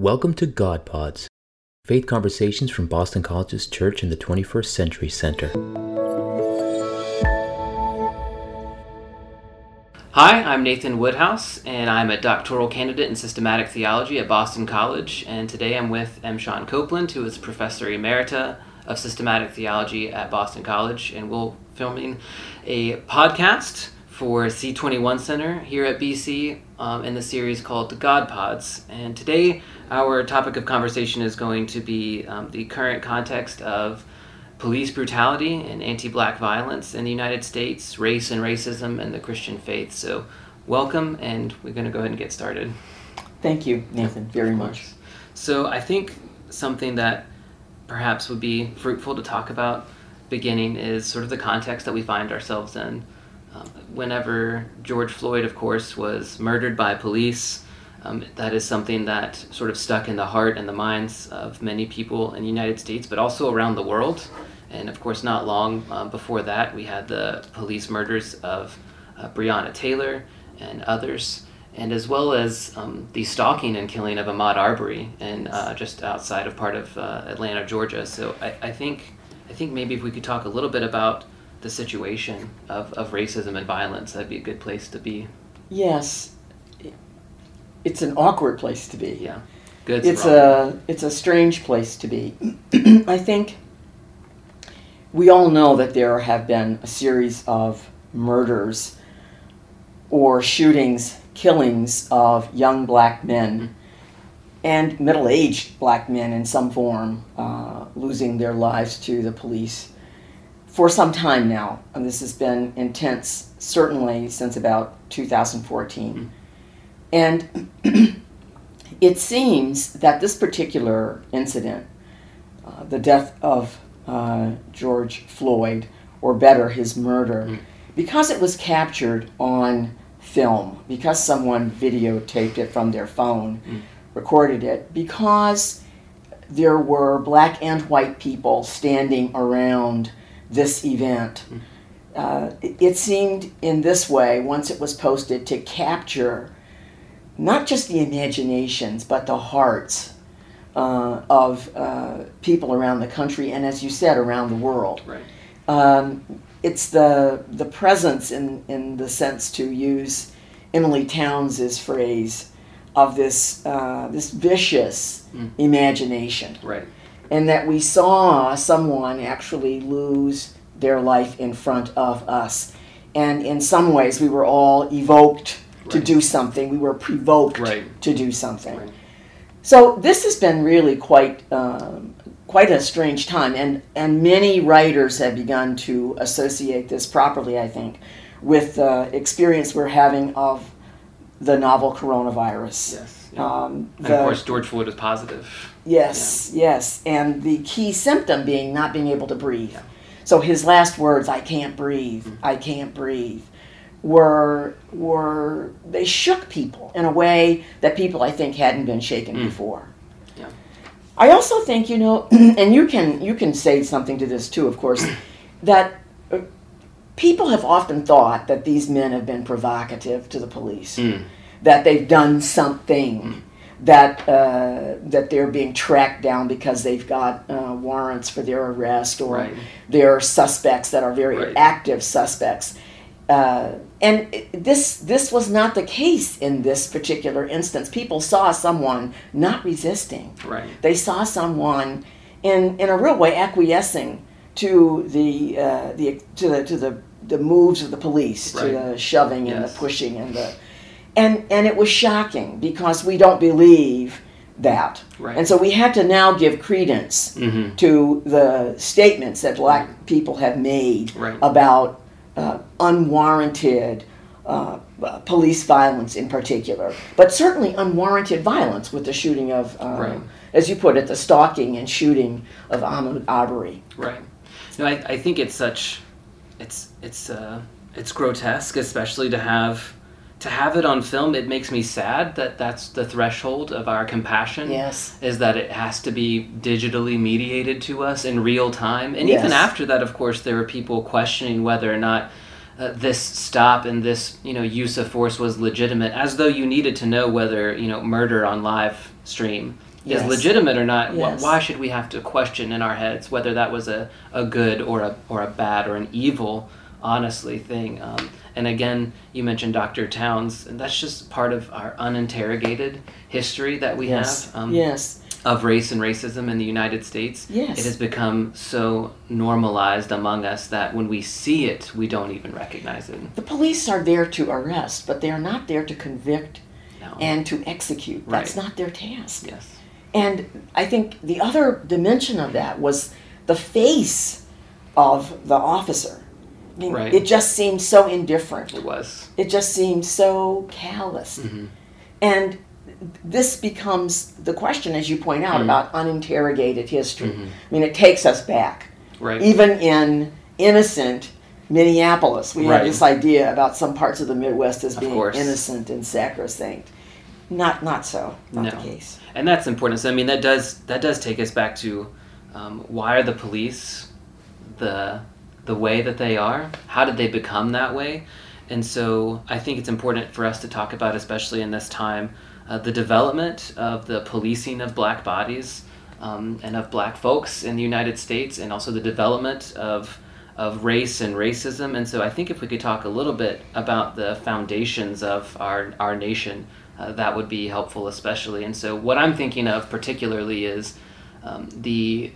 Welcome to God Pods, Faith Conversations from Boston College's Church in the 21st Century Center. Hi, I'm Nathan Woodhouse, and I'm a doctoral candidate in systematic theology at Boston College, and today I'm with M. Sean Copeland, who is Professor Emerita of Systematic Theology at Boston College, and we'll be filming a podcast for C21 Center here at BC in the series called God Pods. And today our topic of conversation is going to be the current context of police brutality and anti-Black violence in the United States, race and racism, and the Christian faith. So welcome, and we're going to go ahead and get started. Thank you, Nathan, very much. So I think something that perhaps would be fruitful to talk about beginning is sort of the context that we find ourselves in. Whenever George Floyd, of course, was murdered by police, that is something that sort of stuck in the heart and the minds of many people in the United States, but also around the world. And of course, not long before that, we had the police murders of Breonna Taylor and others, and as well as the stalking and killing of Ahmaud Arbery and just outside of part of Atlanta, Georgia. So I think maybe if we could talk a little bit about the situation of racism and violence, that'd be a good place to be. Yes. It's an awkward place to be. Yeah. Good. It's a strange place to be. I think we all know that there have been a series of murders or shootings, killings of young Black men and middle-aged Black men in some form, losing their lives to the police for some time now, and this has been intense, certainly since about 2014. And it seems that this particular incident, the death of George Floyd, or better, his murder, because it was captured on film, because someone videotaped it from their phone, recorded it, because there were Black and white people standing around this event. It seemed in this way, once it was posted, to capture not just the imaginations, but the hearts of people around the country, and as you said, around the world. Right. It's the presence, in the sense, to use Emily Townes' phrase, of this vicious imagination. Right. And that we saw someone actually lose their life in front of us. And in some ways, we were all evoked to do something. We were provoked to do something. Right. So this has been really quite a strange time. And many writers have begun to associate this properly, I think, with the experience we're having of the novel coronavirus. Yes. Yeah. And of course, George Floyd was positive. Yes, yeah. Yes. And the key symptom being not being able to breathe. Yeah. So his last words, "I can't breathe, I can't breathe," were they shook people in a way that people, I think, hadn't been shaken before. Yeah. I also think, and you can say something to this too, of course, that people have often thought that these men have been provocative to the police, that they've done something, that they're being tracked down because they've got warrants for their arrest, or they're suspects that are very active suspects. And this was not the case in this particular instance. People saw someone not resisting. Right. They saw someone in a real way acquiescing to the moves of the police, to the shoving and the pushing and the. And it was shocking, because we don't believe that. Right. And so we had to now give credence to the statements that Black people have made about unwarranted police violence in particular, but certainly unwarranted violence with the shooting of, as you put it, the stalking and shooting of Ahmaud Arbery. Right. No, I think it's such, it's grotesque, especially to have it on film. It makes me sad that that's the threshold of our compassion. Yes. Is that it has to be digitally mediated to us in real time. And even after that, of course, there were people questioning whether or not this stop and this, use of force was legitimate, as though you needed to know whether, murder on live stream yes. is legitimate or not, yes. why should we have to question in our heads whether that was a good or a bad or an evil, honestly, thing? And again, you mentioned Dr. Townes, and that's just part of our uninterrogated history that we yes. have of race and racism in the United States. Yes. It has become so normalized among us that when we see it, we don't even recognize it. The police are there to arrest, but they are not there to convict no. and to execute. Right. That's not their task. Yes. And I think the other dimension of that was the face of the officer. I mean, right. It just seemed so indifferent. It was. It just seemed so callous. Mm-hmm. And this becomes the question, as you point out, mm-hmm. about uninterrogated history. Mm-hmm. I mean, it takes us back. Right. Even in innocent Minneapolis, we right. have this idea about some parts of the Midwest as being innocent and sacrosanct. Not the case. And that's important. So, I mean, that does take us back to why are the police the way that they are? How did they become that way? And so I think it's important for us to talk about, especially in this time, the development of the policing of black bodies and of black folks in the United States, and also the development of race and racism. And so I think if we could talk a little bit about the foundations of our nation, that would be helpful especially. And so what I'm thinking of particularly is the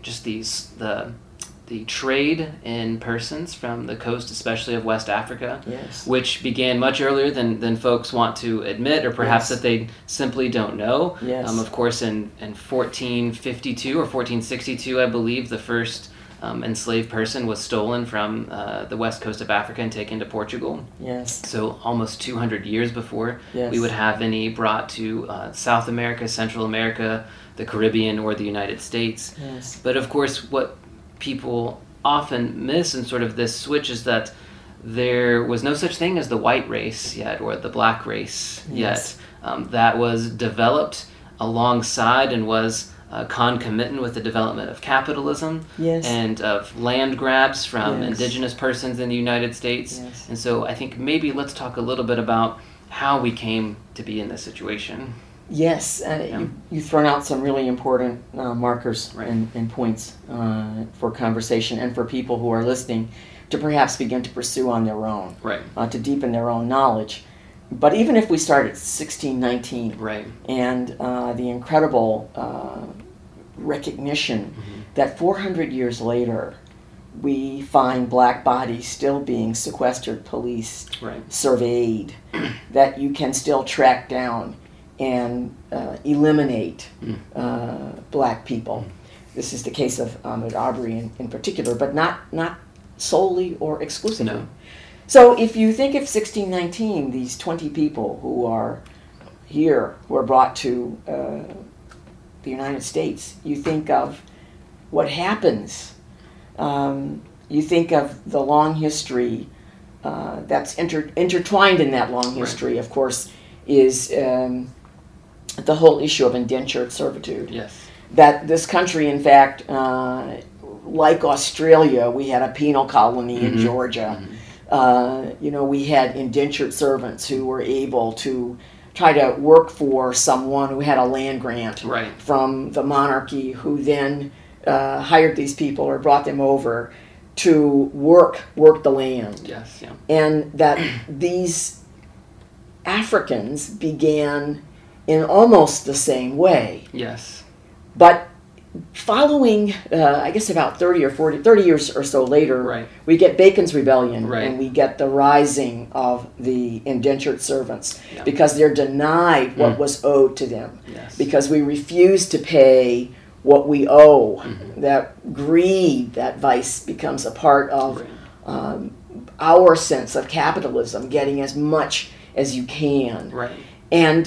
trade in persons from the coast, especially of West Africa, yes. which began much earlier than folks want to admit, or perhaps yes. that they simply don't know. Yes. Of course, in 1452 or 1462, I believe, the first enslaved person was stolen from the west coast of Africa and taken to Portugal. Yes. So almost 200 years before yes. we would have any brought to South America, Central America, the Caribbean, or the United States. Yes. But of course, what people often miss in sort of this switch is that there was no such thing as the white race yet, or the black race yes. yet. That was developed alongside and was concomitant with the development of capitalism yes. and of land grabs from yes. indigenous persons in the United States. Yes. And so I think maybe let's talk a little bit about how we came to be in this situation. Yes, you've thrown out some really important markers right. and points for conversation and for people who are listening to perhaps begin to pursue on their own, right. To deepen their own knowledge. But even if we start at 1619 right. and the incredible recognition mm-hmm. that 400 years later we find black bodies still being sequestered, policed, right. surveyed, that you can still track down and eliminate black people. This is the case of Ahmaud Arbery in particular, but not solely or exclusively. No. So if you think of 1619, these 20 people who are here, who are brought to the United States, you think of what happens. You think of the long history that's intertwined in that long history, right. of course, is the whole issue of indentured servitude. Yes. That this country, in fact, like Australia, we had a penal colony mm-hmm. in Georgia. Mm-hmm. We had indentured servants who were able to try to work for someone who had a land grant right. from the monarchy, who then hired these people or brought them over to work the land. Yes. Yeah. And that these Africans began in almost the same way. Yes. But following, I guess about 30 years or so later, right. we get Bacon's Rebellion, right. and we get the rising of the indentured servants yeah. because they're denied what was owed to them. Yes. Because we refuse to pay what we owe. Mm-hmm. That greed, that vice becomes a part of right. Our sense of capitalism, getting as much as you can. Right. And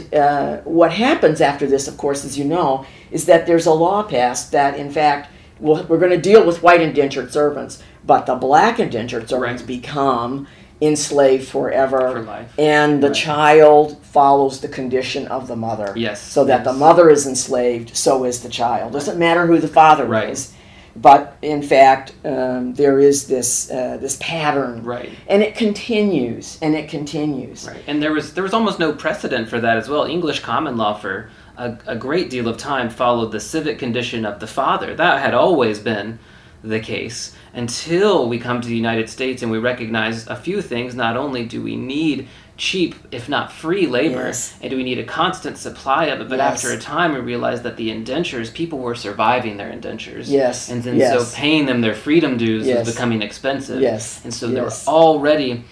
what happens after this, of course, as you know, is that there's a law passed that, in fact, we're going to deal with white indentured servants, but the black indentured servants right. become enslaved forever. For life. And the right. child follows the condition of the mother. Yes. So that yes. the mother is enslaved, so is the child. Right. Doesn't matter who the father right. is. But, in fact, there is this pattern. Right. And it continues, and it continues. Right. And there was almost no precedent for that as well. English common law for a great deal of time followed the civic condition of the father. That had always been the case until we come to the United States and we recognize a few things. Not only do we need cheap, if not free, labor, yes, and do we need a constant supply of it, but yes, after a time we realized that the indentures, people were surviving their indentures. Yes. And then yes, so paying them their freedom dues, yes, was becoming expensive. Yes. And so yes, there were already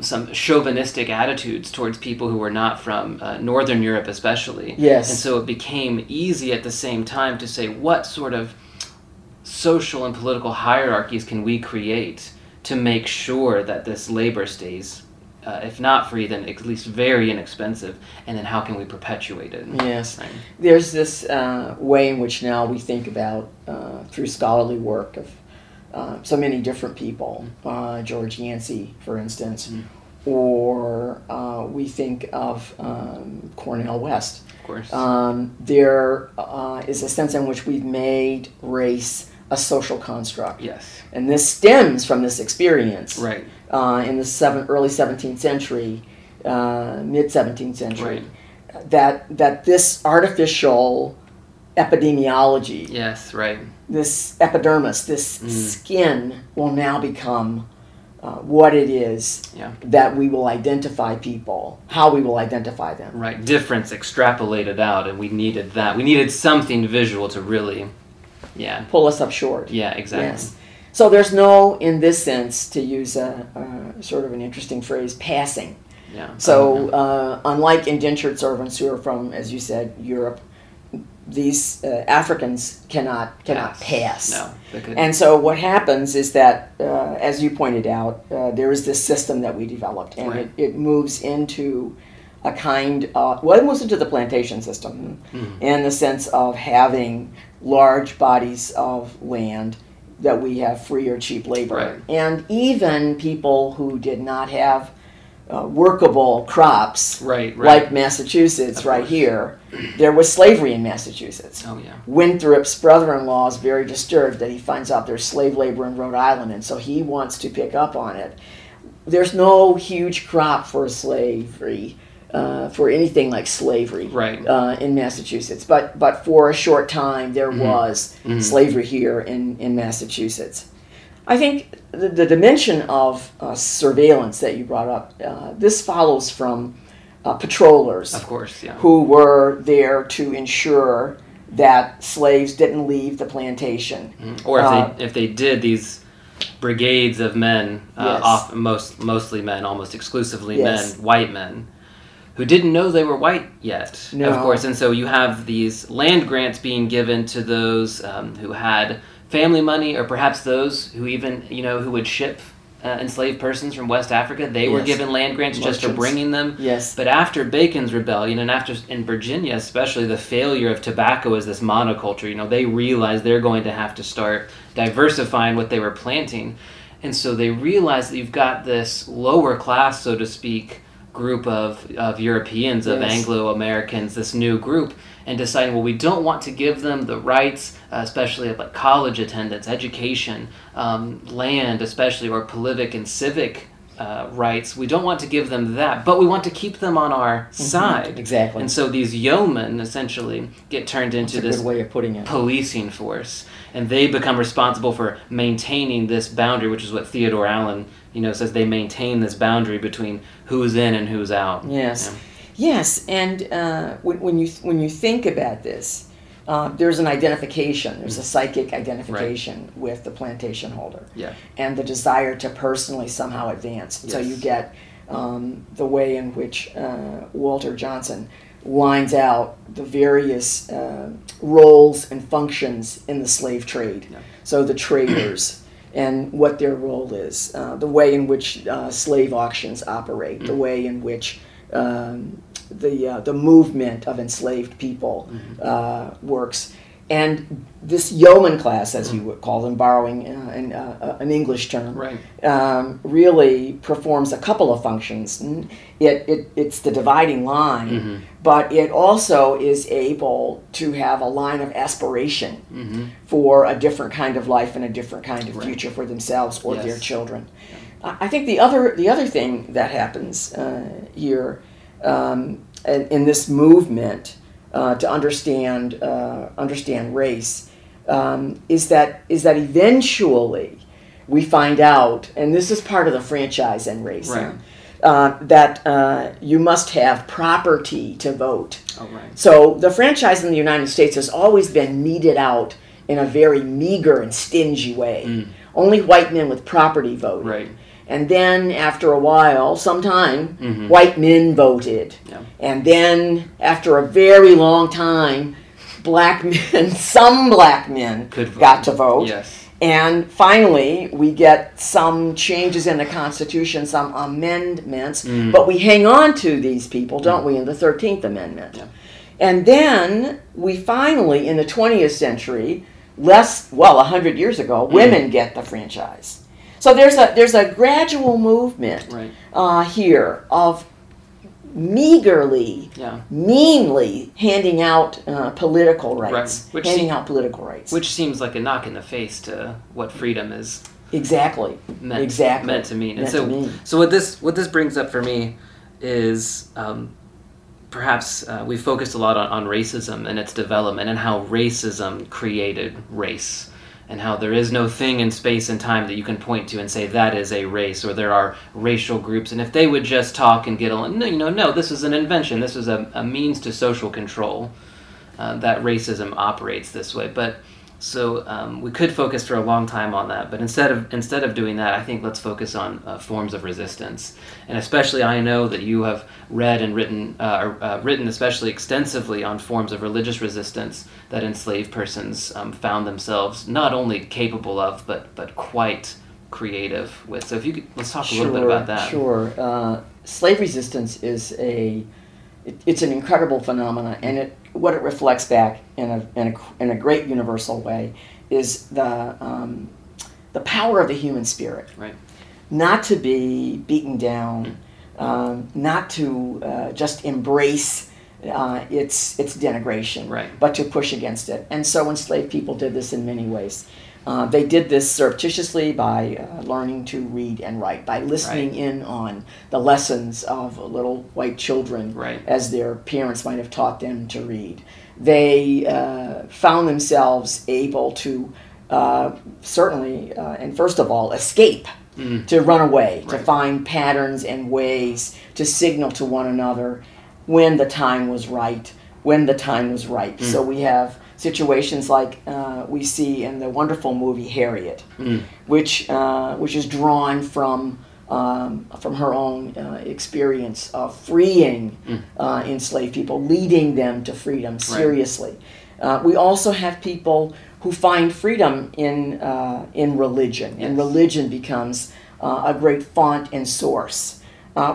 some chauvinistic attitudes towards people who were not from Northern Europe especially. Yes. And so it became easy at the same time to say, what sort of social and political hierarchies can we create to make sure that this labor stays, if not free, then at least very inexpensive, and then how can we perpetuate it? Yes. Right. There's this way in which now we think about, through scholarly work of so many different people, George Yancey, for instance, mm-hmm, or we think of Cornel West. Of course. There is a sense in which we've made race a social construct. Yes. And this stems from this experience. Right. In the early 17th century, mid-17th century, right, that this artificial epidemiology, yes, right, this epidermis, this skin will now become what it is, yeah, that we will identify people, how we will identify them. Right, difference extrapolated out, and we needed that. We needed something visual to really, yeah, pull us up short. Yeah, exactly. Yes. So there's no, in this sense, to use a sort of an interesting phrase, passing. Yeah. So unlike indentured servants who are from, as you said, Europe, these Africans cannot pass. No, they couldn't. And so what happens is that, as you pointed out, there is this system that we developed, and right, it moves into a kind of, well, it moves into the plantation system, mm-hmm, in the sense of having large bodies of land that we have free or cheap labor. Right. And even people who did not have workable crops, right, like Massachusetts, of right course, here, there was slavery in Massachusetts. Oh, yeah. Winthrop's brother-in-law is very disturbed that he finds out there's slave labor in Rhode Island, and so he wants to pick up on it. There's no huge crop for slavery, for anything like slavery, right, in Massachusetts. But for a short time, there mm-hmm was mm-hmm slavery here in Massachusetts. I think the dimension of surveillance that you brought up, this follows from patrollers, of course, yeah, who were there to ensure that slaves didn't leave the plantation. Mm-hmm. Or if they did, these brigades of men, yes, mostly men, almost exclusively, yes, men, white men, who didn't know they were white yet, no, of course. And so you have these land grants being given to those who had family money, or perhaps those who even, who would ship enslaved persons from West Africa. They yes were given land grants just for bringing them. Yes. But after Bacon's Rebellion, and after in Virginia especially, the failure of tobacco as this monoculture, they realize they're going to have to start diversifying what they were planting. And so they realize that you've got this lower class, so to speak, group of Europeans, of yes Anglo-Americans, this new group, and deciding, well, we don't want to give them the rights, especially of like college attendance, education, land especially, or politic and civic rights. We don't want to give them that, but we want to keep them on our mm-hmm side. Exactly. And so these yeomen essentially get turned into this way of putting it policing force, and they become responsible for maintaining this boundary, which is what Theodore Allen says. They maintain this boundary between who's in and who's out. Yes, yes. And when you think about this, there's an identification. There's a psychic identification, right, with the plantation holder, yeah, and the desire to personally somehow advance. Yes. So you get the way in which Walter Johnson lines out the various roles and functions in the slave trade. Yeah. So the traders. And what their role is, the way in which slave auctions operate, mm-hmm, the way in which the movement of enslaved people mm-hmm works. And this yeoman class, as mm-hmm you would call them, borrowing an English term, right, really performs a couple of functions. It's the dividing line, mm-hmm, but it also is able to have a line of aspiration mm-hmm for a different kind of life and a different kind of right future for themselves or yes their children. Yeah. I think the other thing that happens here in this movement to understand race, is that eventually we find out, and this is part of the franchise and racing, right. That you must have property to vote. Oh, right. So the franchise in the United States has always been meted out in a very meager and stingy way. Mm. Only white men with property voted. Right. And then after a while, sometime, mm-hmm. white men voted. Yeah. And then after a very long time, black men, some black men got to vote. Yes. And finally, we get some changes in the Constitution, some amendments, but we hang on to these people, don't we, in the 13th Amendment. Yeah. And then we finally, in the 20th century, 100 years ago, women get the franchise. So there's a gradual movement right. Here of meagerly, meanly handing out political rights, right. Which seems like a knock in the face to what freedom is meant to mean. So what this brings up for me is perhaps we focused a lot on racism and its development and how racism created race. And how there is no thing in space and time that you can point to and say that is a race, or there are racial groups, and if they would just talk and get along, no, this is an invention, this is a means to social control, that racism operates this way. But so we could focus for a long time on that, but instead of doing that, I think let's focus on forms of resistance. And especially, I know that you have read and written especially extensively on forms of religious resistance that enslaved persons found themselves not only capable of, but quite creative with. So if you could, let's talk a little bit about that. Sure. Slave resistance is it's an incredible phenomenon, and what it reflects back in a great universal way is the power of the human spirit. Right. Not to be beaten down. Mm-hmm. Not to just embrace its denigration, right. but to push against it. And so enslaved people did this in many ways. They did this surreptitiously by learning to read and write, by listening right. in on the lessons of little white children right. as their parents might have taught them to read. They found themselves able to certainly, and first of all, escape. Mm. To run away, right. to find patterns and ways to signal to one another when the time was right. Mm. So we have situations like we see in the wonderful movie Harriet, which is drawn from her own experience of freeing enslaved people, leading them to freedom, seriously. Right. We also have people who find freedom in religion, yes. and religion becomes a great font and source,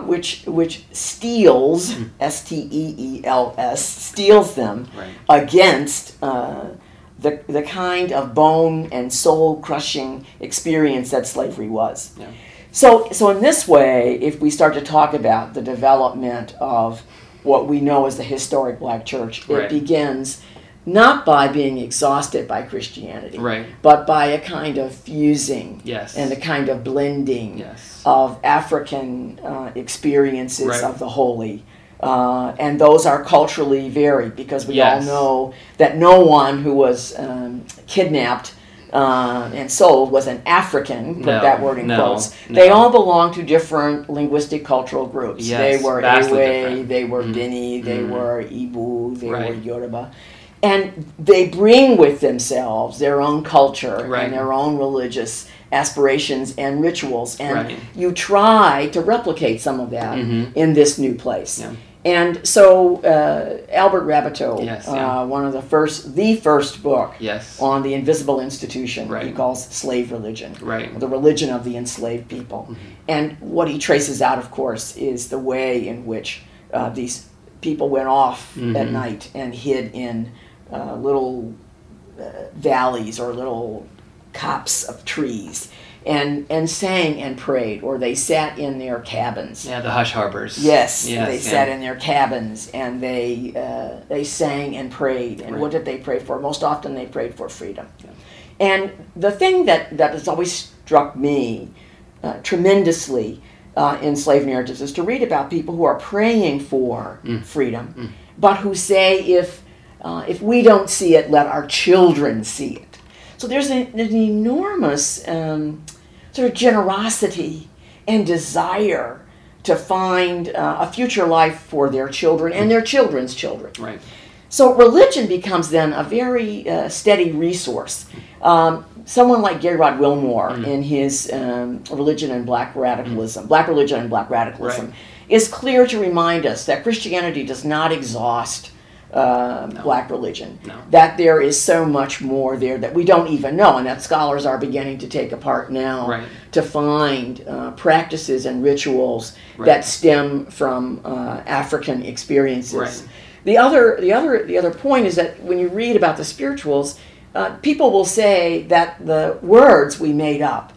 which steels S-T-E-E-L-S steals them right. against the kind of bone and soul crushing experience that slavery was. Yeah. So in this way, if we start to talk about the development of what we know as the historic Black Church, right. it begins. Not by being exhausted by Christianity, right. but by a kind of fusing yes. and a kind of blending yes. of African experiences right. of the holy. And those are culturally varied because we yes. all know that no one who was kidnapped and sold was an African, put that word in quotes. No. They all belonged to different linguistic cultural groups. Yes, they were Ewe, they were Bini, they were Ibu, they right. were Yoruba. And they bring with themselves their own culture right. and their own religious aspirations and rituals. And right. you try to replicate some of that in this new place. Yeah. And so Albert Raboteau, one of the first book yes. on the invisible institution right. he calls slave religion, right. the religion of the enslaved people. Mm-hmm. And what he traces out, of course, is the way in which these people went off at night and hid in little valleys or little copses of trees and sang and prayed, or they sat in their cabins. Yeah, the hush harbors. Yes, they sat in their cabins and they sang and prayed. And right. what did they pray for? Most often they prayed for freedom. Yeah. And the thing that has always struck me tremendously in slave narratives is to read about people who are praying for freedom, but who say if If we don't see it, let our children see it. So there's an enormous sort of generosity and desire to find a future life for their children and their children's children. Right. So religion becomes then a very steady resource. Someone like Gayraud Wilmore in his Religion and Black Radicalism, Black Religion and Black Radicalism, right. is clear to remind us that Christianity does not exhaust Black religion, that there is so much more there that we don't even know, and that scholars are beginning to take apart now to find practices and rituals that stem from African experiences. Right. The other point is that when you read about the spirituals, people will say that the words we made up,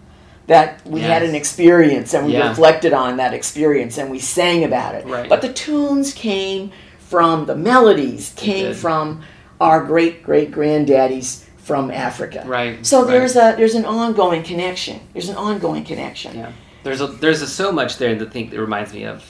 that we had an experience and we reflected on that experience and we sang about it. Right. But the tunes came from, the melodies came from our great-great-granddaddies from Africa. Right. So there's an ongoing connection. There's an ongoing connection. Yeah. There's so much there that I think it reminds me of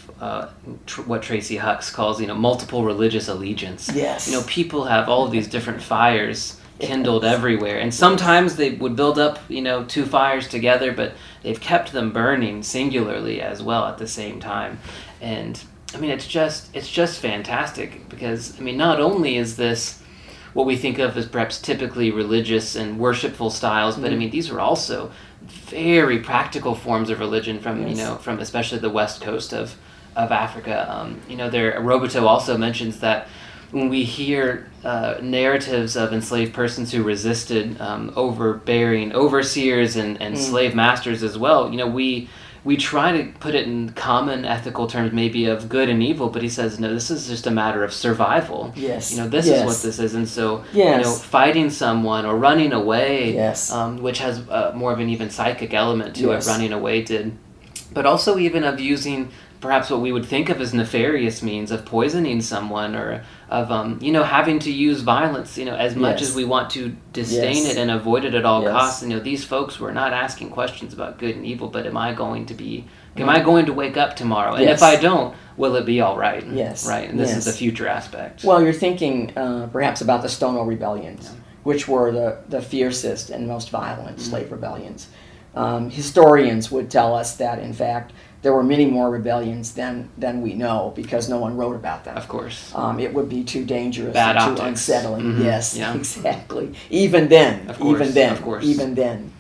what Tracy Hux calls, multiple religious allegiance. Yes. People have all of these different fires kindled everywhere, and sometimes they would build up, two fires together, but they've kept them burning singularly as well at the same time. And I mean, it's just fantastic because not only is this what we think of as perhaps typically religious and worshipful styles, but these are also very practical forms of religion from from especially the west coast of Africa. There Raboteau also mentions that when we hear narratives of enslaved persons who resisted overbearing overseers and slave masters as well, we try to put it in common ethical terms, maybe of good and evil, but he says, no, this is just a matter of survival. Yes. This is what this is. And so, fighting someone or running away, which has more of an even psychic element to it, running away did. But also even of using perhaps what we would think of as nefarious means of poisoning someone or of, having to use violence, as much as we want to disdain it and avoid it at all costs. These folks were not asking questions about good and evil, but am I going to wake up tomorrow? And if I don't, will it be all right? Yes. Right. And this is the future aspect. Well, you're thinking perhaps about the Stono rebellions, which were the fiercest and most violent slave rebellions. Historians would tell us that, in fact, there were many more rebellions than we know because no one wrote about them. Of course. It would be too dangerous and too unsettling. Mm-hmm. Yes, exactly. Even then. Of course. Even then. Of course. Even then.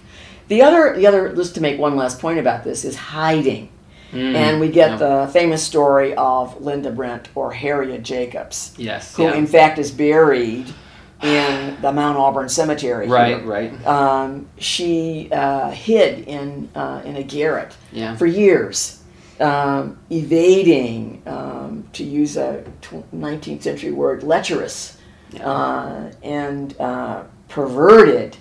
The other, just to make one last point about this, is hiding. Mm. And we get the famous story of Linda Brent or Harriet Jacobs. Yes. Who, in fact, is buried in the Mount Auburn Cemetery. Right, right. She hid in a garret for years, evading, to use a 19th century word, lecherous and perverted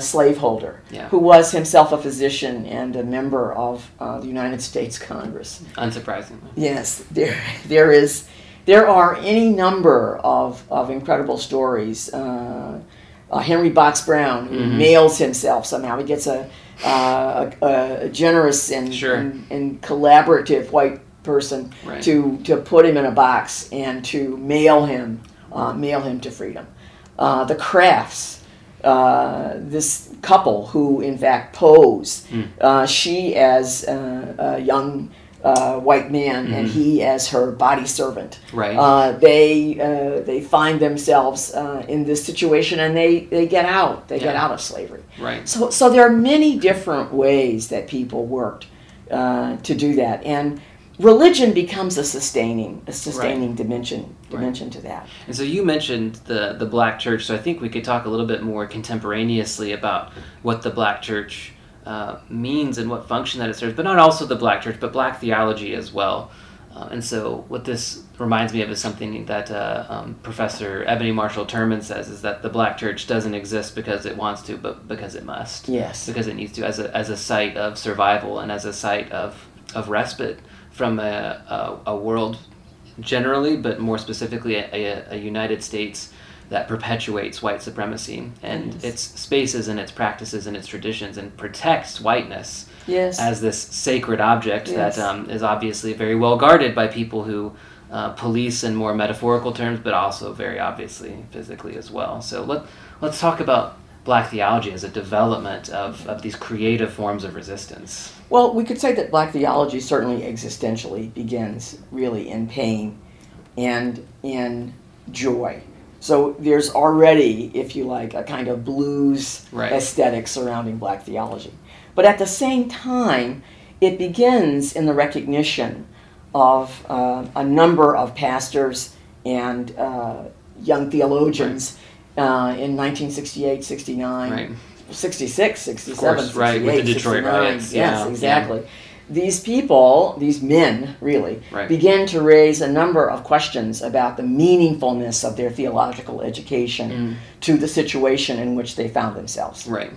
slaveholder who was himself a physician and a member of the United States Congress. Unsurprisingly. Yes, there is... There are any number of incredible stories. Henry Box Brown, who nails himself somehow. He gets a generous and collaborative white person to put him in a box and to mail him to freedom. The Crafts, this couple who in fact pose, she as a young white man and he as her body servant. Right. They find themselves in this situation and they get out. They get out of slavery. Right. So there are many different ways that people worked to do that, and religion becomes a sustaining dimension to that. And so you mentioned the Black Church, so I think we could talk a little bit more contemporaneously about what the Black Church means and what function that it serves, but not also the Black Church, but Black theology as well. And so what this reminds me of is something that Professor Ebony Marshall-Terman says, is that the Black Church doesn't exist because it wants to, but because it must. Yes. Because it needs to, as a site of survival and as a site of respite from a world generally, but more specifically a United States that perpetuates white supremacy and its spaces and its practices and its traditions, and protects whiteness as this sacred object that is obviously very well guarded by people who police in more metaphorical terms, but also very obviously physically as well. So let's talk about Black theology as a development of these creative forms of resistance. Well, we could say that Black theology certainly existentially begins really in pain and in joy. So there's already, if you like, a kind of blues aesthetic surrounding Black theology. But at the same time, it begins in the recognition of a number of pastors and young theologians in 1968, 69, 66, 67, of course, 68, with the Detroit riots. Yes, exactly. Yeah. These people, these men, really, begin to raise a number of questions about the meaningfulness of their theological education to the situation in which they found themselves. Right.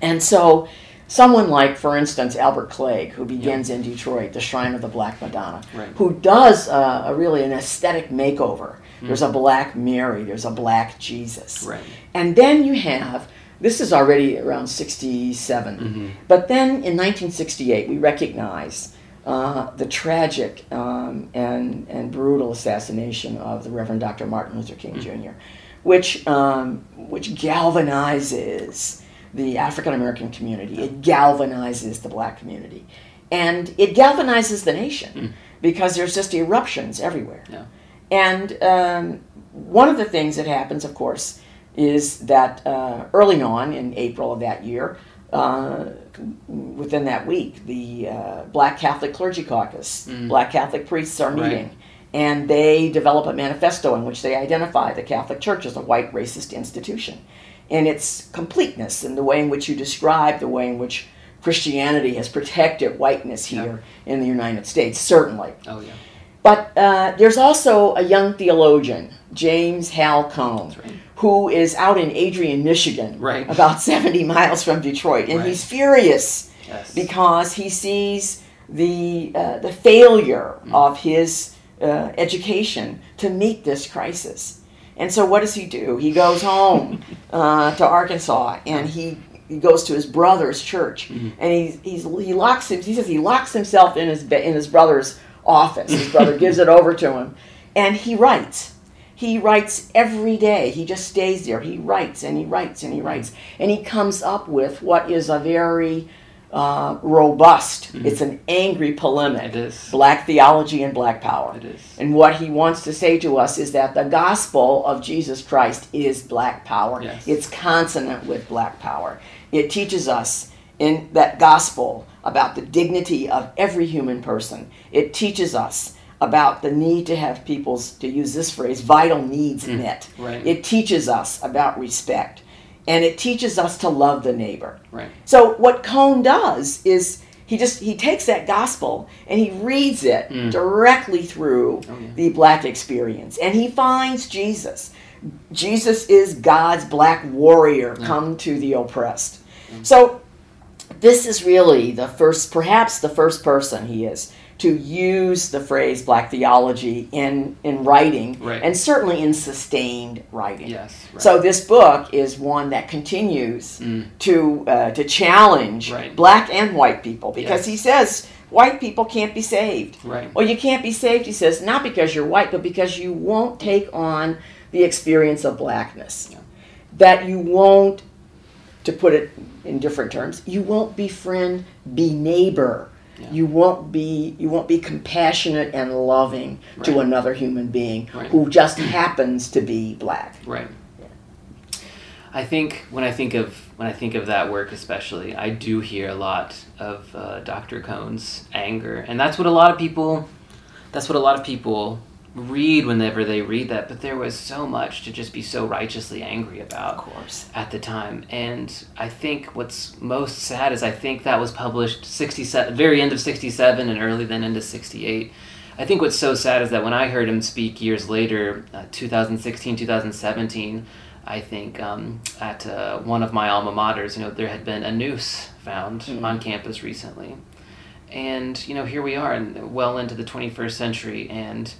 And so someone like, for instance, Albert Clegg, who begins in Detroit, the Shrine of the Black Madonna, who does really an aesthetic makeover. There's a Black Mary, there's a Black Jesus. Right. And then you have... This is already around 67. But then in 1968, we recognize the tragic and brutal assassination of the Reverend Dr. Martin Luther King Jr., which galvanizes the African-American community. It galvanizes the Black community. And it galvanizes the nation because there's just eruptions everywhere. Yeah. And one of the things that happens, of course, is that early on in April of that year, within that week, the Black Catholic Clergy Caucus, Black Catholic priests are meeting, and they develop a manifesto in which they identify the Catholic Church as a white racist institution. And its completeness and the way in which you describe the way in which Christianity has protected whiteness here in the United States, certainly. Oh, yeah. But there's also a young theologian, James Cone, who is out in Adrian, Michigan, about 70 miles from Detroit. And he's furious because he sees the failure of his education to meet this crisis. And so what does he do? He goes home to Arkansas, and he goes to his brother's church. And he locks himself in his brother's office. His brother gives it over to him. And he writes. He writes every day. He just stays there. He writes and he writes and he writes. And he comes up with what is a very robust, it's an angry polemic, Black theology and Black power. It is. And what he wants to say to us is that the gospel of Jesus Christ is Black power. Yes. It's consonant with Black power. It teaches us in that gospel about the dignity of every human person. It teaches us about the need to have people's, to use this phrase, vital needs met. Right. It teaches us about respect, and it teaches us to love the neighbor. Right. So what Cone does is he takes that gospel and he reads it directly through the Black experience, and he finds Jesus. Jesus is God's Black warrior come to the oppressed. So this is really perhaps the first person he is to use the phrase Black theology in writing, and certainly in sustained writing. Yes, right. So this book is one that continues to challenge Black and white people, because he says white people can't be saved. Right. Well, you can't be saved, he says, not because you're white, but because you won't take on the experience of Blackness. Yeah. That you won't, to put it in different terms, you won't befriend, be neighbor. Yeah. You won't be compassionate and loving to another human being who just happens to be Black. Right. Yeah. I think when I think of that work especially, I do hear a lot of Dr. Cone's anger, and that's what a lot of people read whenever they read that. But there was so much to just be so righteously angry about, of course, at the time. And I think what's most sad is I think that was published 67, very end of 67 and early then into 68. I think what's so sad is that when I heard him speak years later, 2016, 2017, I think at one of my alma maters, there had been a noose found on campus recently, and here we are, and well into the 21st century, and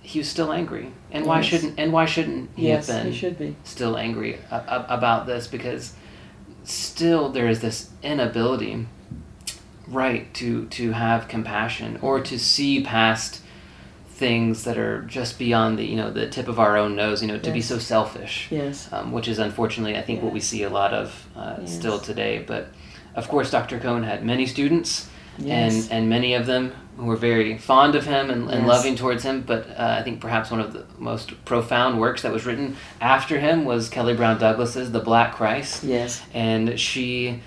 he was still angry, and why shouldn't he have been? He should be still angry about this, because still there is this inability, to have compassion or to see past things that are just beyond the, the tip of our own nose, to be so selfish. Yes. Which is unfortunately, I think, what we see a lot of still today. But of course, Dr. Cone had many students, and many of them who were very fond of him and loving towards him. But I think perhaps one of the most profound works that was written after him was Kelly Brown Douglas's The Black Christ. Yes. And she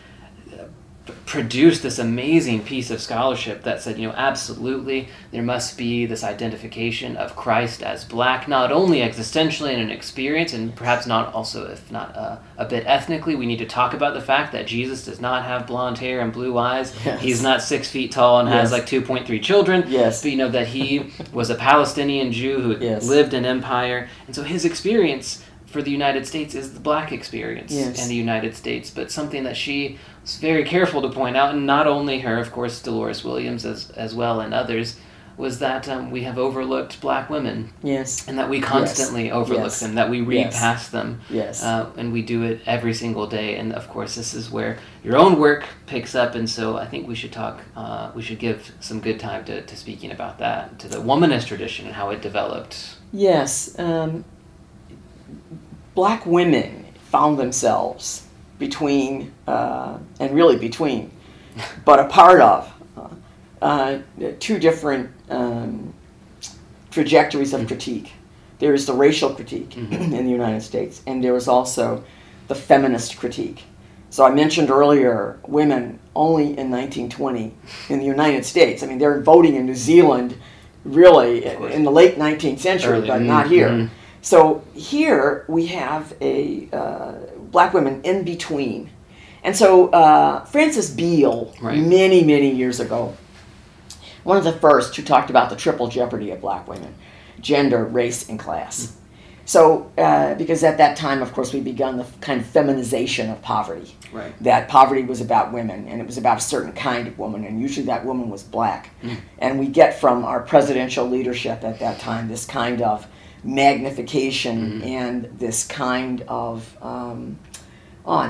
produced this amazing piece of scholarship that said, absolutely, there must be this identification of Christ as black, not only existentially in an experience, and perhaps not also, if not a bit ethnically. We need to talk about the fact that Jesus does not have blonde hair and blue eyes. Yes. He's not 6 feet tall and has like 2.3 children. Yes. But that he was a Palestinian Jew who lived in empire. And so his experience for the United States is the black experience in the United States, but something that she was very careful to point out, and not only her, of course, Dolores Williams as well and others, was that we have overlooked black women. Yes. And that we constantly overlook them, that we read past them. Yes. And we do it every single day. And of course, this is where your own work picks up. And so I think we should talk, we should give some good time to speaking about that, to the womanist tradition and how it developed. Yes. Black women found themselves between, and really between, but a part of, two different trajectories of critique. There is the racial critique in the United States, and there is also the feminist critique. So I mentioned earlier, women only in 1920 in the United States. I mean, they're voting in New Zealand, really, in the late 19th century, but not here. So here we have a black women in between. And so Frances Beale, many, many years ago, one of the first who talked about the triple jeopardy of black women, gender, race, and class. So, because at that time, of course, we'd begun the kind of feminization of poverty. Right. That poverty was about women, and it was about a certain kind of woman, and usually that woman was black. And we get from our presidential leadership at that time this kind of magnification and this kind of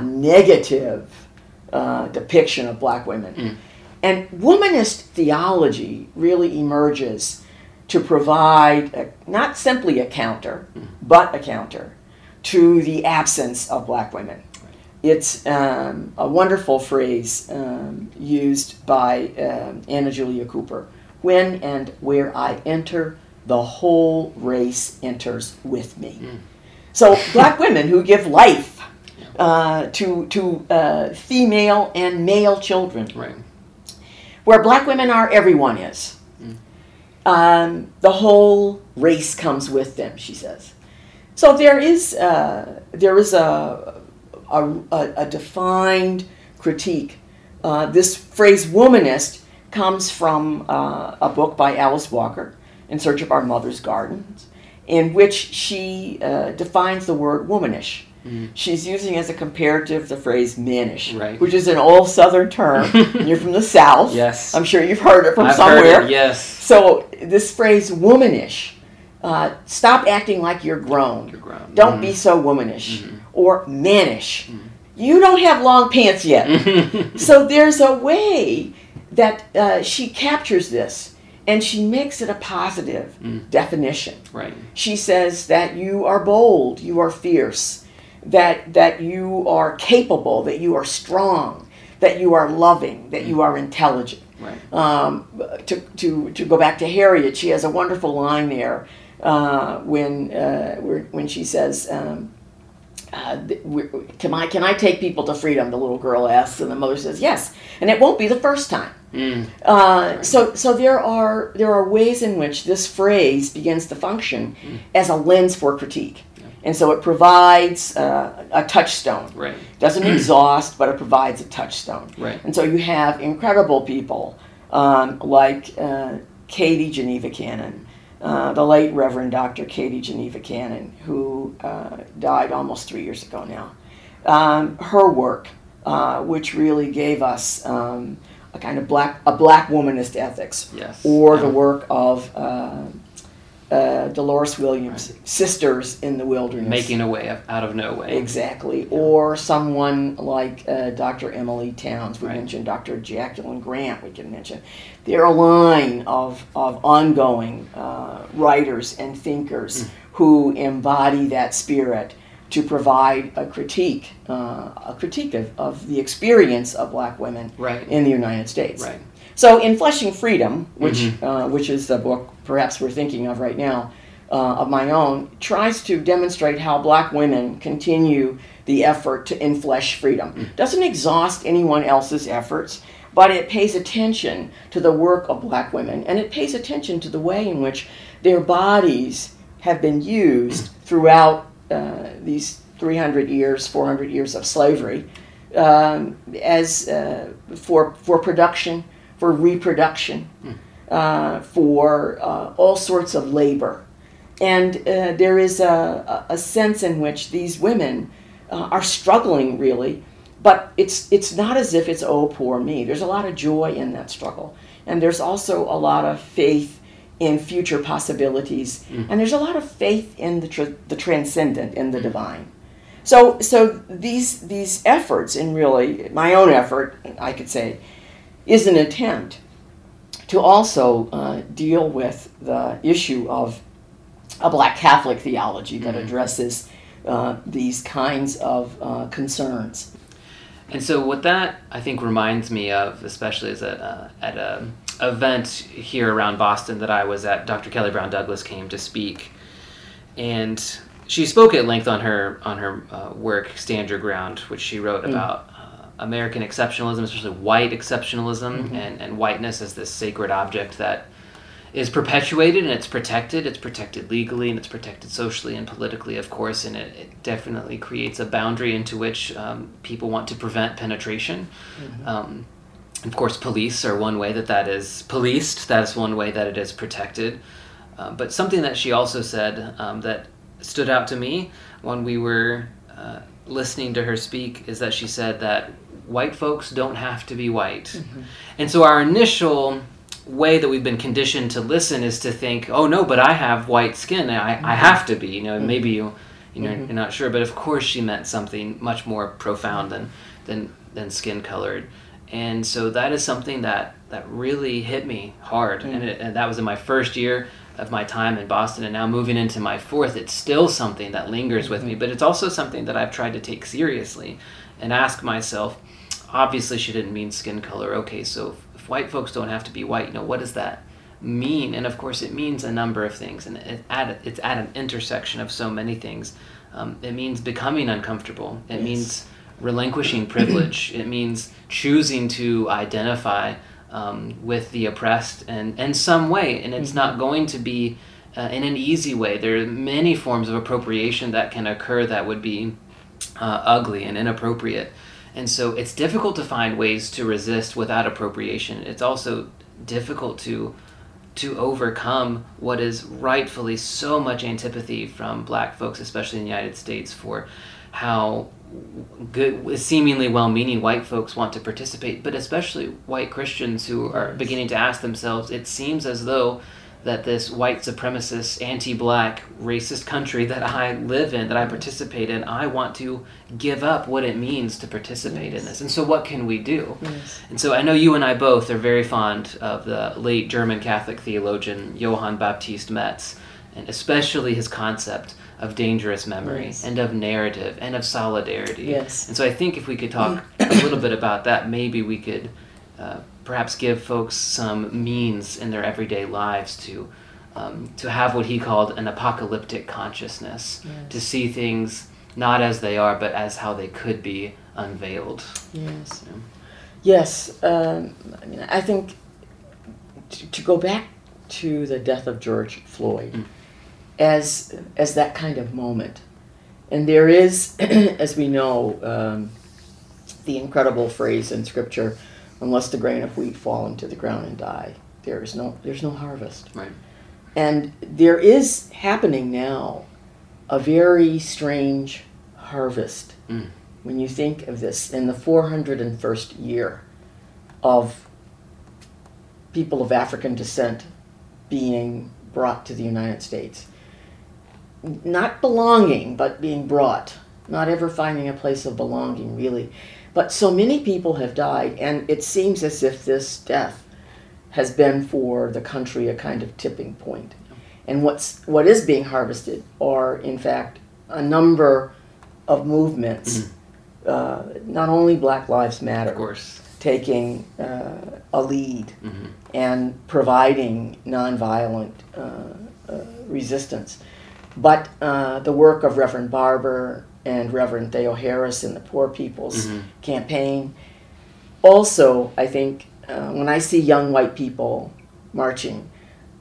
negative depiction of black women. And womanist theology really emerges to provide not simply a counter, but a counter to the absence of black women. It's a wonderful phrase used by Anna Julia Cooper, when and where I enter, the whole race enters with me. So black women who give life to female and male children. Right. Where black women are, everyone is. The whole race comes with them, she says. So there is a defined critique. This phrase womanist comes from a book by Alice Walker, In Search of Our Mother's Gardens, in which she defines the word womanish. She's using as a comparative the phrase mannish, which is an old Southern term. You're from the South. Yes. I'm sure you've heard it from somewhere. Heard it, yes. So this phrase womanish, stop acting like you're grown. You're grown. Don't be so womanish or mannish. You don't have long pants yet. So there's a way that she captures this. And she makes it a positive definition. Right. She says that you are bold, you are fierce, that you are capable, that you are strong, that you are loving, that you are intelligent. Right. To go back to Harriet, she has a wonderful line there when she says, can I take people to freedom? The little girl asks, and the mother says, yes, and it won't be the first time. So there are ways in which this phrase begins to function as a lens for critique. And so it provides a touchstone. Right. Doesn't exhaust, but it provides a touchstone. Right. And so you have incredible people like Katie Geneva Cannon, the late Reverend Dr. Katie Geneva Cannon, who died almost 3 years ago now. Her work, which really gave us a kind of black womanist ethics, or the work of Dolores Williams, right. Sisters in the Wilderness. Making a way out of no way. Exactly. Yeah. Or someone like Dr. Emily Townes. We right. mentioned Dr. Jacqueline Grant, we can mention. They're a line of ongoing writers and thinkers who embody that spirit to provide a critique of the experience of black women right. in the United States. Right. So in Fleshing Freedom, which is the book perhaps we're thinking of right now, of my own, tries to demonstrate how black women continue the effort to enflesh freedom. Mm. Doesn't exhaust anyone else's efforts, but it pays attention to the work of black women, and it pays attention to the way in which their bodies have been used throughout these 300 years, 400 years of slavery, for production, for reproduction, for all sorts of labor. And there is a sense in which these women are struggling, really, but it's not as if it's, oh, poor me. There's a lot of joy in that struggle. And there's also a lot of faith in future possibilities. Mm-hmm. And there's a lot of faith in the transcendent, in the divine. So these efforts, and really my own effort, I could say, is an attempt to also deal with the issue of a black Catholic theology that addresses these kinds of concerns. And so what that, I think, reminds me of, especially is at a event here around Boston that I was at, Dr. Kelly Brown Douglas came to speak, and she spoke at length on her work, Stand Your Ground, which she wrote about American exceptionalism, especially white exceptionalism, and whiteness as this sacred object that is perpetuated, and it's protected legally, and it's protected socially and politically, of course, and it definitely creates a boundary into which people want to prevent penetration. Of course, police are one way that is policed. That is one way that it is protected. But something that she also said that stood out to me when we were listening to her speak is that she said that white folks don't have to be white. And so our initial way that we've been conditioned to listen is to think, oh, no, but I have white skin. I have to be. You know, maybe you're not sure. But of course she meant something much more profound than skin colored. And so that is something that really hit me hard. And that was in my first year of my time in Boston. And now moving into my fourth, it's still something that lingers with me. But it's also something that I've tried to take seriously and ask myself, obviously she didn't mean skin color. Okay, so if white folks don't have to be white, you know, what does that mean? And of course it means a number of things. And it's at an intersection of so many things. It means becoming uncomfortable. It means relinquishing privilege. It means choosing to identify with the oppressed in some way, and it's not going to be in an easy way. There are many forms of appropriation that can occur that would be ugly and inappropriate, and so it's difficult to find ways to resist without appropriation. It's also difficult to overcome what is rightfully so much antipathy from black folks, especially in the United States, for how good, seemingly well-meaning white folks want to participate, but especially white Christians who are beginning to ask themselves, it seems as though that this white supremacist, anti-black, racist country that I live in, that I participate in, I want to give up what it means to participate in this. And so what can we do? And so I know you and I both are very fond of the late German Catholic theologian Johann Baptist Metz, and especially his concept of dangerous memory and of narrative and of solidarity. And so I think if we could talk a little bit about that, maybe we could perhaps give folks some means in their everyday lives to have what he called an apocalyptic consciousness, to see things not as they are, but as how they could be unveiled. I mean, I think to go back to the death of George Floyd, as that kind of moment. And there is, as we know, the incredible phrase in Scripture, unless the grain of wheat fall into the ground and die, there's no harvest. Right. And there is happening now a very strange harvest when you think of this in the 401st year of people of African descent being brought to the United States. Not belonging, but being brought. Not ever finding a place of belonging, really. But so many people have died, and it seems as if this death has been for the country a kind of tipping point. And what is being harvested are, in fact, a number of movements, mm-hmm. Not only Black Lives Matter, of course, taking a lead mm-hmm. and providing nonviolent resistance, but the work of Reverend Barber and Reverend Theo Harris in the Poor People's mm-hmm. Campaign. Also, I think when I see young white people marching,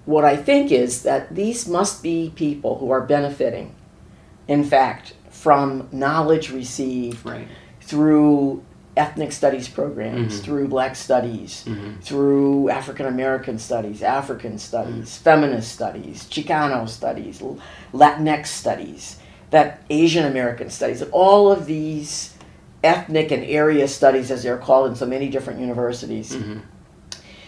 what I think is that these must be people who are benefiting, in fact, from knowledge received right. through ethnic studies programs, mm-hmm. through black studies, mm-hmm. through African American studies, African studies, mm-hmm. feminist studies, Chicano studies, Latinx studies, that Asian American studies, all of these ethnic and area studies, as they're called in so many different universities, mm-hmm.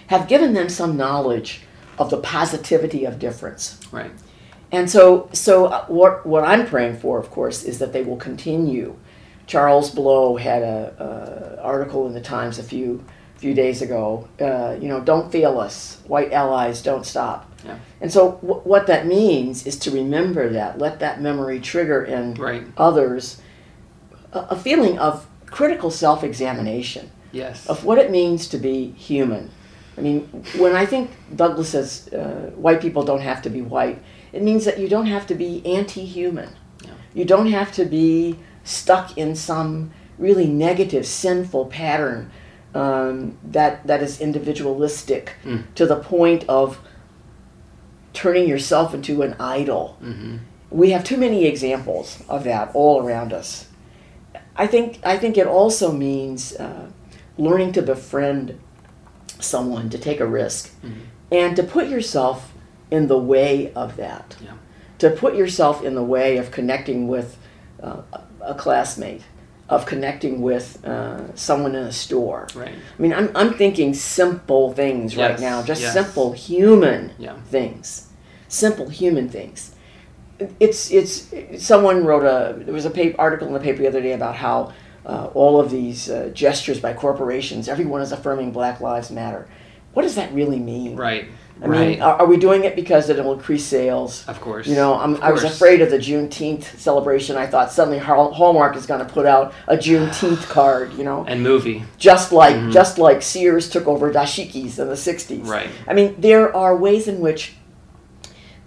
have given them some knowledge of the positivity of difference. Right. And so what I'm praying for, of course, is that they will continue. Charles Blow had a article in the Times a few days ago, don't fail us, white allies, don't stop. Yeah. And so what that means is to remember that, let that memory trigger in right. others a feeling of critical self-examination yes. of what it means to be human. I mean, when I think Douglas says white people don't have to be white, it means that you don't have to be anti-human. Yeah. You don't have to be stuck in some really negative, sinful pattern that is individualistic to the point of turning yourself into an idol. Mm-hmm. We have too many examples of that all around us. I think it also means learning to befriend someone, to take a risk, mm-hmm. and to put yourself in the way of that. Yeah. To put yourself in the way of connecting with a classmate, of connecting with someone in a store. Right. I mean, I'm thinking simple things yes. right now, just yes. simple human yeah. things. Simple human things. It's someone wrote there was an article in the paper the other day about how all of these gestures by corporations, everyone is affirming Black Lives Matter. What does that really mean? Right. I right. mean, are we doing it because it will increase sales? Of course. You know, I was afraid of the Juneteenth celebration. I thought suddenly Hallmark is going to put out a Juneteenth card, you know. And movie. Just like Sears took over dashikis in the 60s. Right. I mean, there are ways in which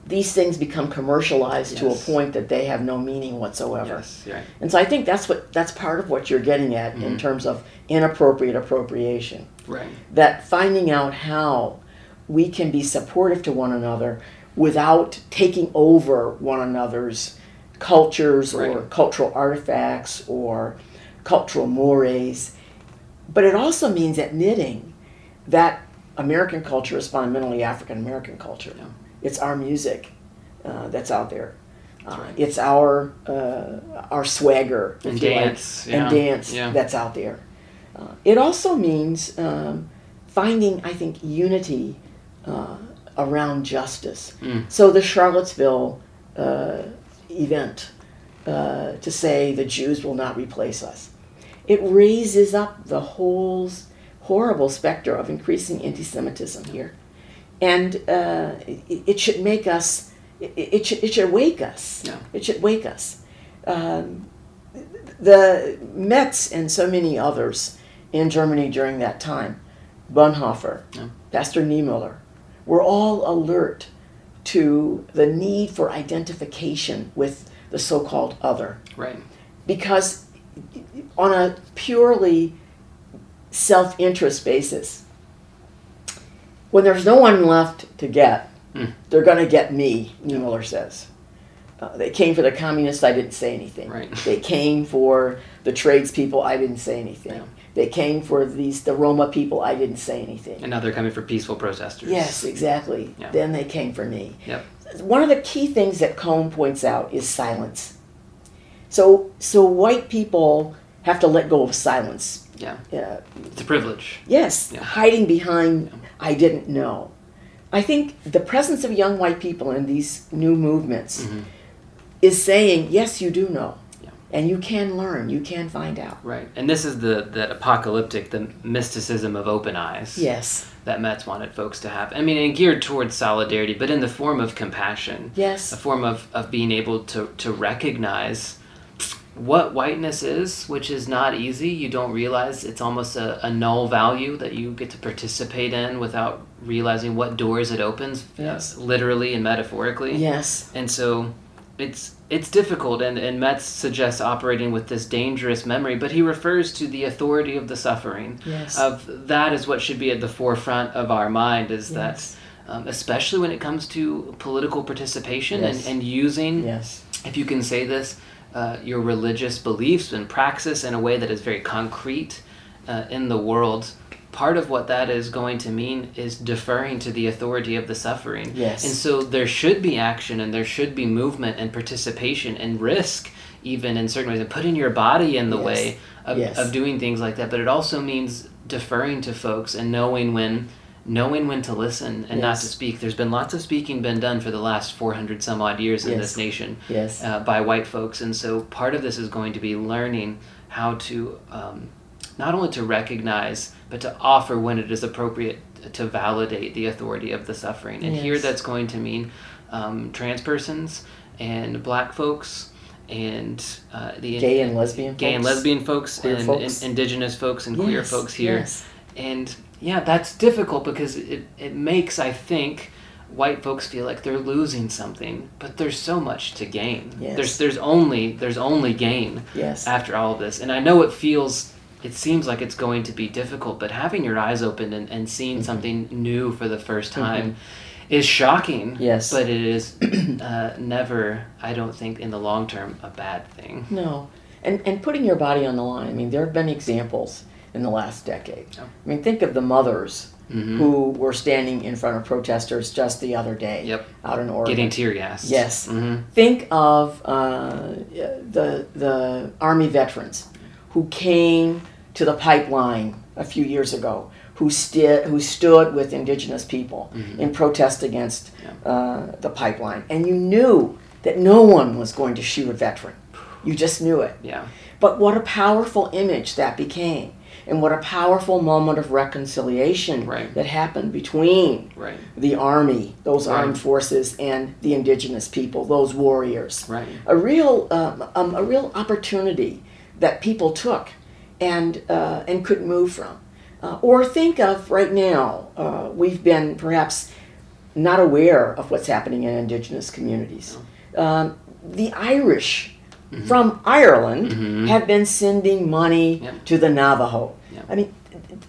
these things become commercialized yes. to a point that they have no meaning whatsoever. Yes, right. And so I think that's part of what you're getting at mm-hmm. in terms of inappropriate appropriation. Right. That finding out how we can be supportive to one another without taking over one another's cultures right. or cultural artifacts or cultural mores. But it also means admitting that American culture is fundamentally African-American culture. Yeah. It's our music that's out there. Right. It's our swagger, if you like, yeah. and dance yeah. that's out there. It also means finding, I think, unity around justice. Mm. So the Charlottesville event to say the Jews will not replace us. It raises up the whole horrible specter of increasing anti-Semitism here. And it should make us, it should wake us. Yeah. It should wake us. The Metz and so many others in Germany during that time, Bonhoeffer, yeah. Pastor Niemöller, were all alert to the need for identification with the so-called other. Right. Because on a purely self-interest basis, when there's no one left to get, they're going to get me, Niemöller says. They came for the communists, I didn't say anything. Right. They came for the tradespeople, I didn't say anything. Yeah. They came for the Roma people, I didn't say anything. And now they're coming for peaceful protesters. Yes, exactly. Yeah. Then they came for me. Yep. One of the key things that Cone points out is silence. So white people have to let go of silence. Yeah. It's a privilege. Yes. Yeah. Hiding behind, yeah. I didn't know. I think the presence of young white people in these new movements mm-hmm. is saying, yes, you do know. Yeah. And you can learn. You can find out. Right. And this is the apocalyptic, the mysticism of open eyes. Yes. That Metz wanted folks to have. I mean, and geared towards solidarity, but in the form of compassion. Yes. A form of being able to recognize what whiteness is, which is not easy. You don't realize it's almost a null value that you get to participate in without realizing what doors it opens, yes. literally and metaphorically. Yes. And so it's difficult, and Metz suggests operating with this dangerous memory, but he refers to the authority of the suffering. Yes. Of that is what should be at the forefront of our mind, is yes. that, especially when it comes to political participation yes. and using, yes. if you can say this, your religious beliefs and praxis in a way that is very concrete in the world. Part of what that is going to mean is deferring to the authority of the suffering. Yes. And so there should be action, and there should be movement and participation and risk, even in certain ways, and putting your body in the yes. way of doing things like that. But it also means deferring to folks and knowing when to listen and yes. not to speak. There's been lots of speaking been done for the last 400 some odd years in yes. this nation yes. By white folks. And so part of this is going to be learning how to not only to recognize, but to offer when it is appropriate to validate the authority of the suffering. And yes. here that's going to mean trans persons and black folks and the gay and lesbian folks. Gay and lesbian folks, queer and folks. Indigenous folks and yes. queer folks here. Yes. And yeah, that's difficult because it makes, I think, white folks feel like they're losing something, but there's so much to gain. Yes. There's only gain yes. after all of this. And I know it seems like it's going to be difficult, but having your eyes open and seeing mm-hmm. something new for the first time mm-hmm. is shocking. Yes. But it is never, I don't think, in the long term, a bad thing. No. And putting your body on the line. I mean, there have been examples in the last decade. Oh. I mean, think of the mothers mm-hmm. who were standing in front of protesters just the other day yep. out in Oregon. Getting tear-gassed. Yes. Mm-hmm. Think of the Army veterans who came to the pipeline a few years ago, who stood with Indigenous people mm-hmm. in protest against yeah. The pipeline. And you knew that no one was going to shoot a veteran. You just knew it. Yeah. But what a powerful image that became. And what a powerful moment of reconciliation right. that happened between right. the Army, those right. armed forces, and the Indigenous people, those warriors. Right. A real opportunity that people took and could move from. Or think of right now, we've been perhaps not aware of what's happening in Indigenous communities. The Irish mm-hmm. from Ireland mm-hmm. have been sending money yep. to the Navajo. Yep. I mean,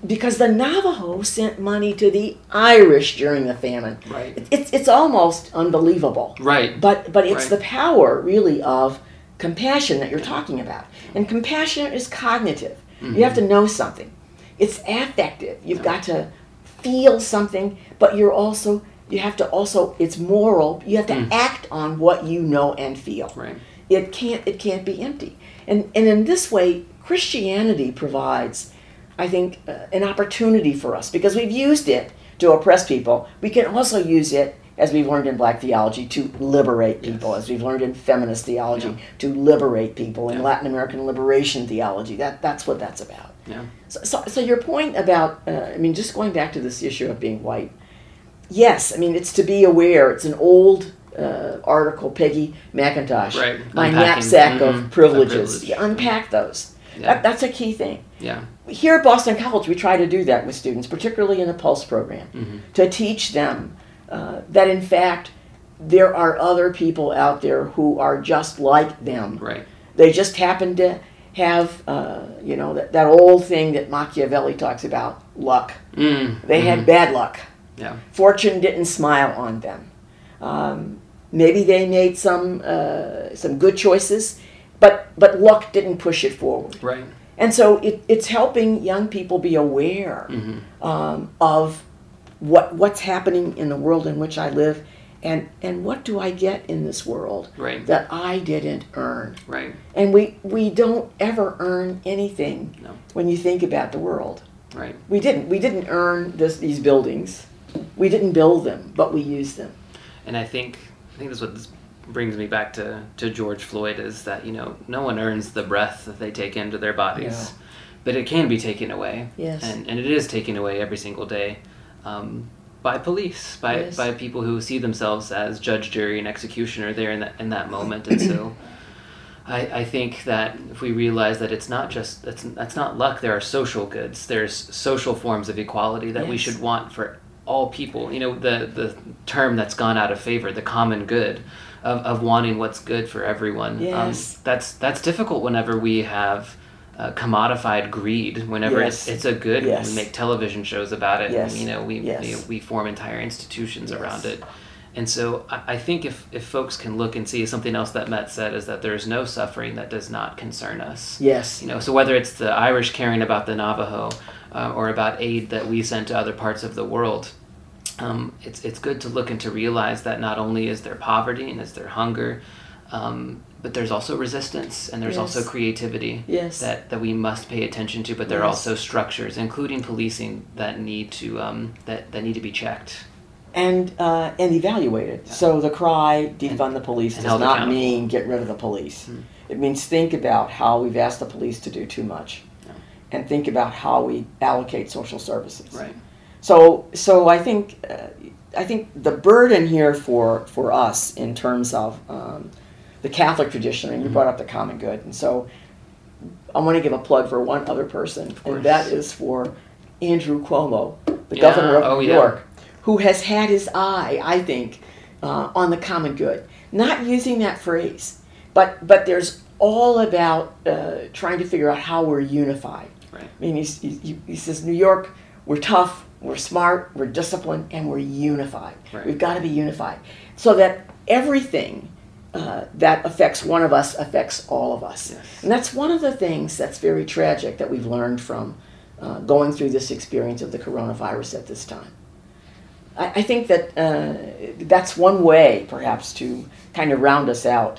because the Navajo sent money to the Irish during the famine. Right. It's almost unbelievable. Right. But it's right. the power, really, of compassion that you're talking about. And compassion is cognitive. Mm-hmm. You have to know something. It's affective. You've yeah. got to feel something, but you have to also it's moral. You have to act on what you know and feel. Right. It can't be empty. And in this way, Christianity provides, I think, an opportunity for us, because we've used it to oppress people. We can also use it, as we've learned in black theology, to liberate people, yes. as we've learned in feminist theology, yeah. to liberate people, in yeah. Latin American liberation theology. That's what that's about. Yeah. So your point about, I mean, just going back to this issue of being white, yes, I mean, it's to be aware. It's an old article, Peggy McIntosh, right. My Knapsack mm-hmm. of Privileges. You unpack those. Yeah. That's a key thing. Yeah. Here at Boston College, we try to do that with students, particularly in the Pulse program, mm-hmm. to teach them that in fact there are other people out there who are just like them. Right. They just happen to have that old thing that Machiavelli talks about, luck. They mm-hmm. had bad luck. Yeah. Fortune didn't smile on them. Maybe they made some good choices, but luck didn't push it forward. Right. And so it's helping young people be aware mm-hmm. Of what's happening in the world in which I live, and what do I get in this world right. that I didn't earn. Right. And we don't ever earn anything no. when you think about the world. Right. We didn't earn these buildings. We didn't build them, but we used them. And I think that's what this brings me back to George Floyd, is that, you know, no one earns the breath that they take into their bodies. Yeah. But it can be taken away. Yes. And it is taken away every single day by police, by people who see themselves as judge, jury, and executioner there in that moment. And so I think that if we realize that it's not just, that's not luck, there are social goods, there's social forms of equality that we should want for all people. You know, the term that's gone out of favor, the common good, of wanting what's good for everyone. Yes. That's difficult whenever we have commodified greed. Whenever it's a good, we make television shows about it. Yes. And, you know, we form entire institutions around it. And so I think if folks can look and see something else that Metz said, is that there is no suffering that does not concern us. Yes. You know, so whether it's the Irish caring about the Navajo or about aid that we send to other parts of the world, it's good to look and to realize that not only is there poverty and is there hunger, but there's also resistance and there's also creativity that we must pay attention to. But there are also structures, including policing, that need to that need to be checked. And evaluated. Yeah. So the cry, defund the police, does not mean get rid of the police. Mm-hmm. It means think about how we've asked the police to do too much, and think about how we allocate social services. Right. So I think the burden here for us in terms of the Catholic tradition, and you brought up the common good, and so I want to give a plug for one other person, and that is for Andrew Cuomo, the governor of New York, who has had his eye, I think, on the common good. Not using that phrase, but there's all about trying to figure out how we're unified. Right. I mean, he says, New York, we're tough, we're smart, we're disciplined, and we're unified. Right. We've got to be unified so that everything that affects one of us affects all of us. Yes. And that's one of the things that's very tragic that we've learned from going through this experience of the coronavirus at this time. I think that that's one way, perhaps, to kind of round us out.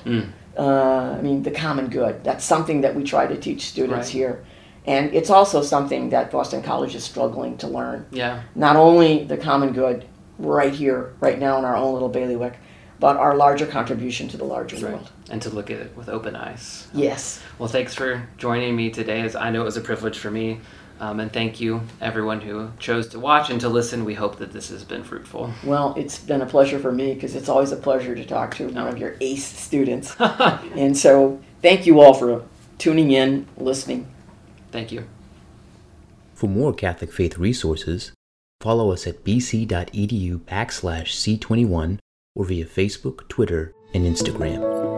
I mean, the common good. That's something that we try to teach students here. And it's also something that Boston College is struggling to learn. Yeah. Not only the common good right here, right now in our own little bailiwick, but our larger contribution to the larger world. And to look at it with open eyes. Yes. Well, thanks for joining me today. As I know, it was a privilege for me. And thank you, everyone who chose to watch and to listen. We hope that this has been fruitful. Well, it's been a pleasure for me, because it's always a pleasure to talk to one of your ace students. And so thank you all for tuning in, listening. Thank you. For more Catholic faith resources, follow us at bc.edu/C21 or via Facebook, Twitter, and Instagram.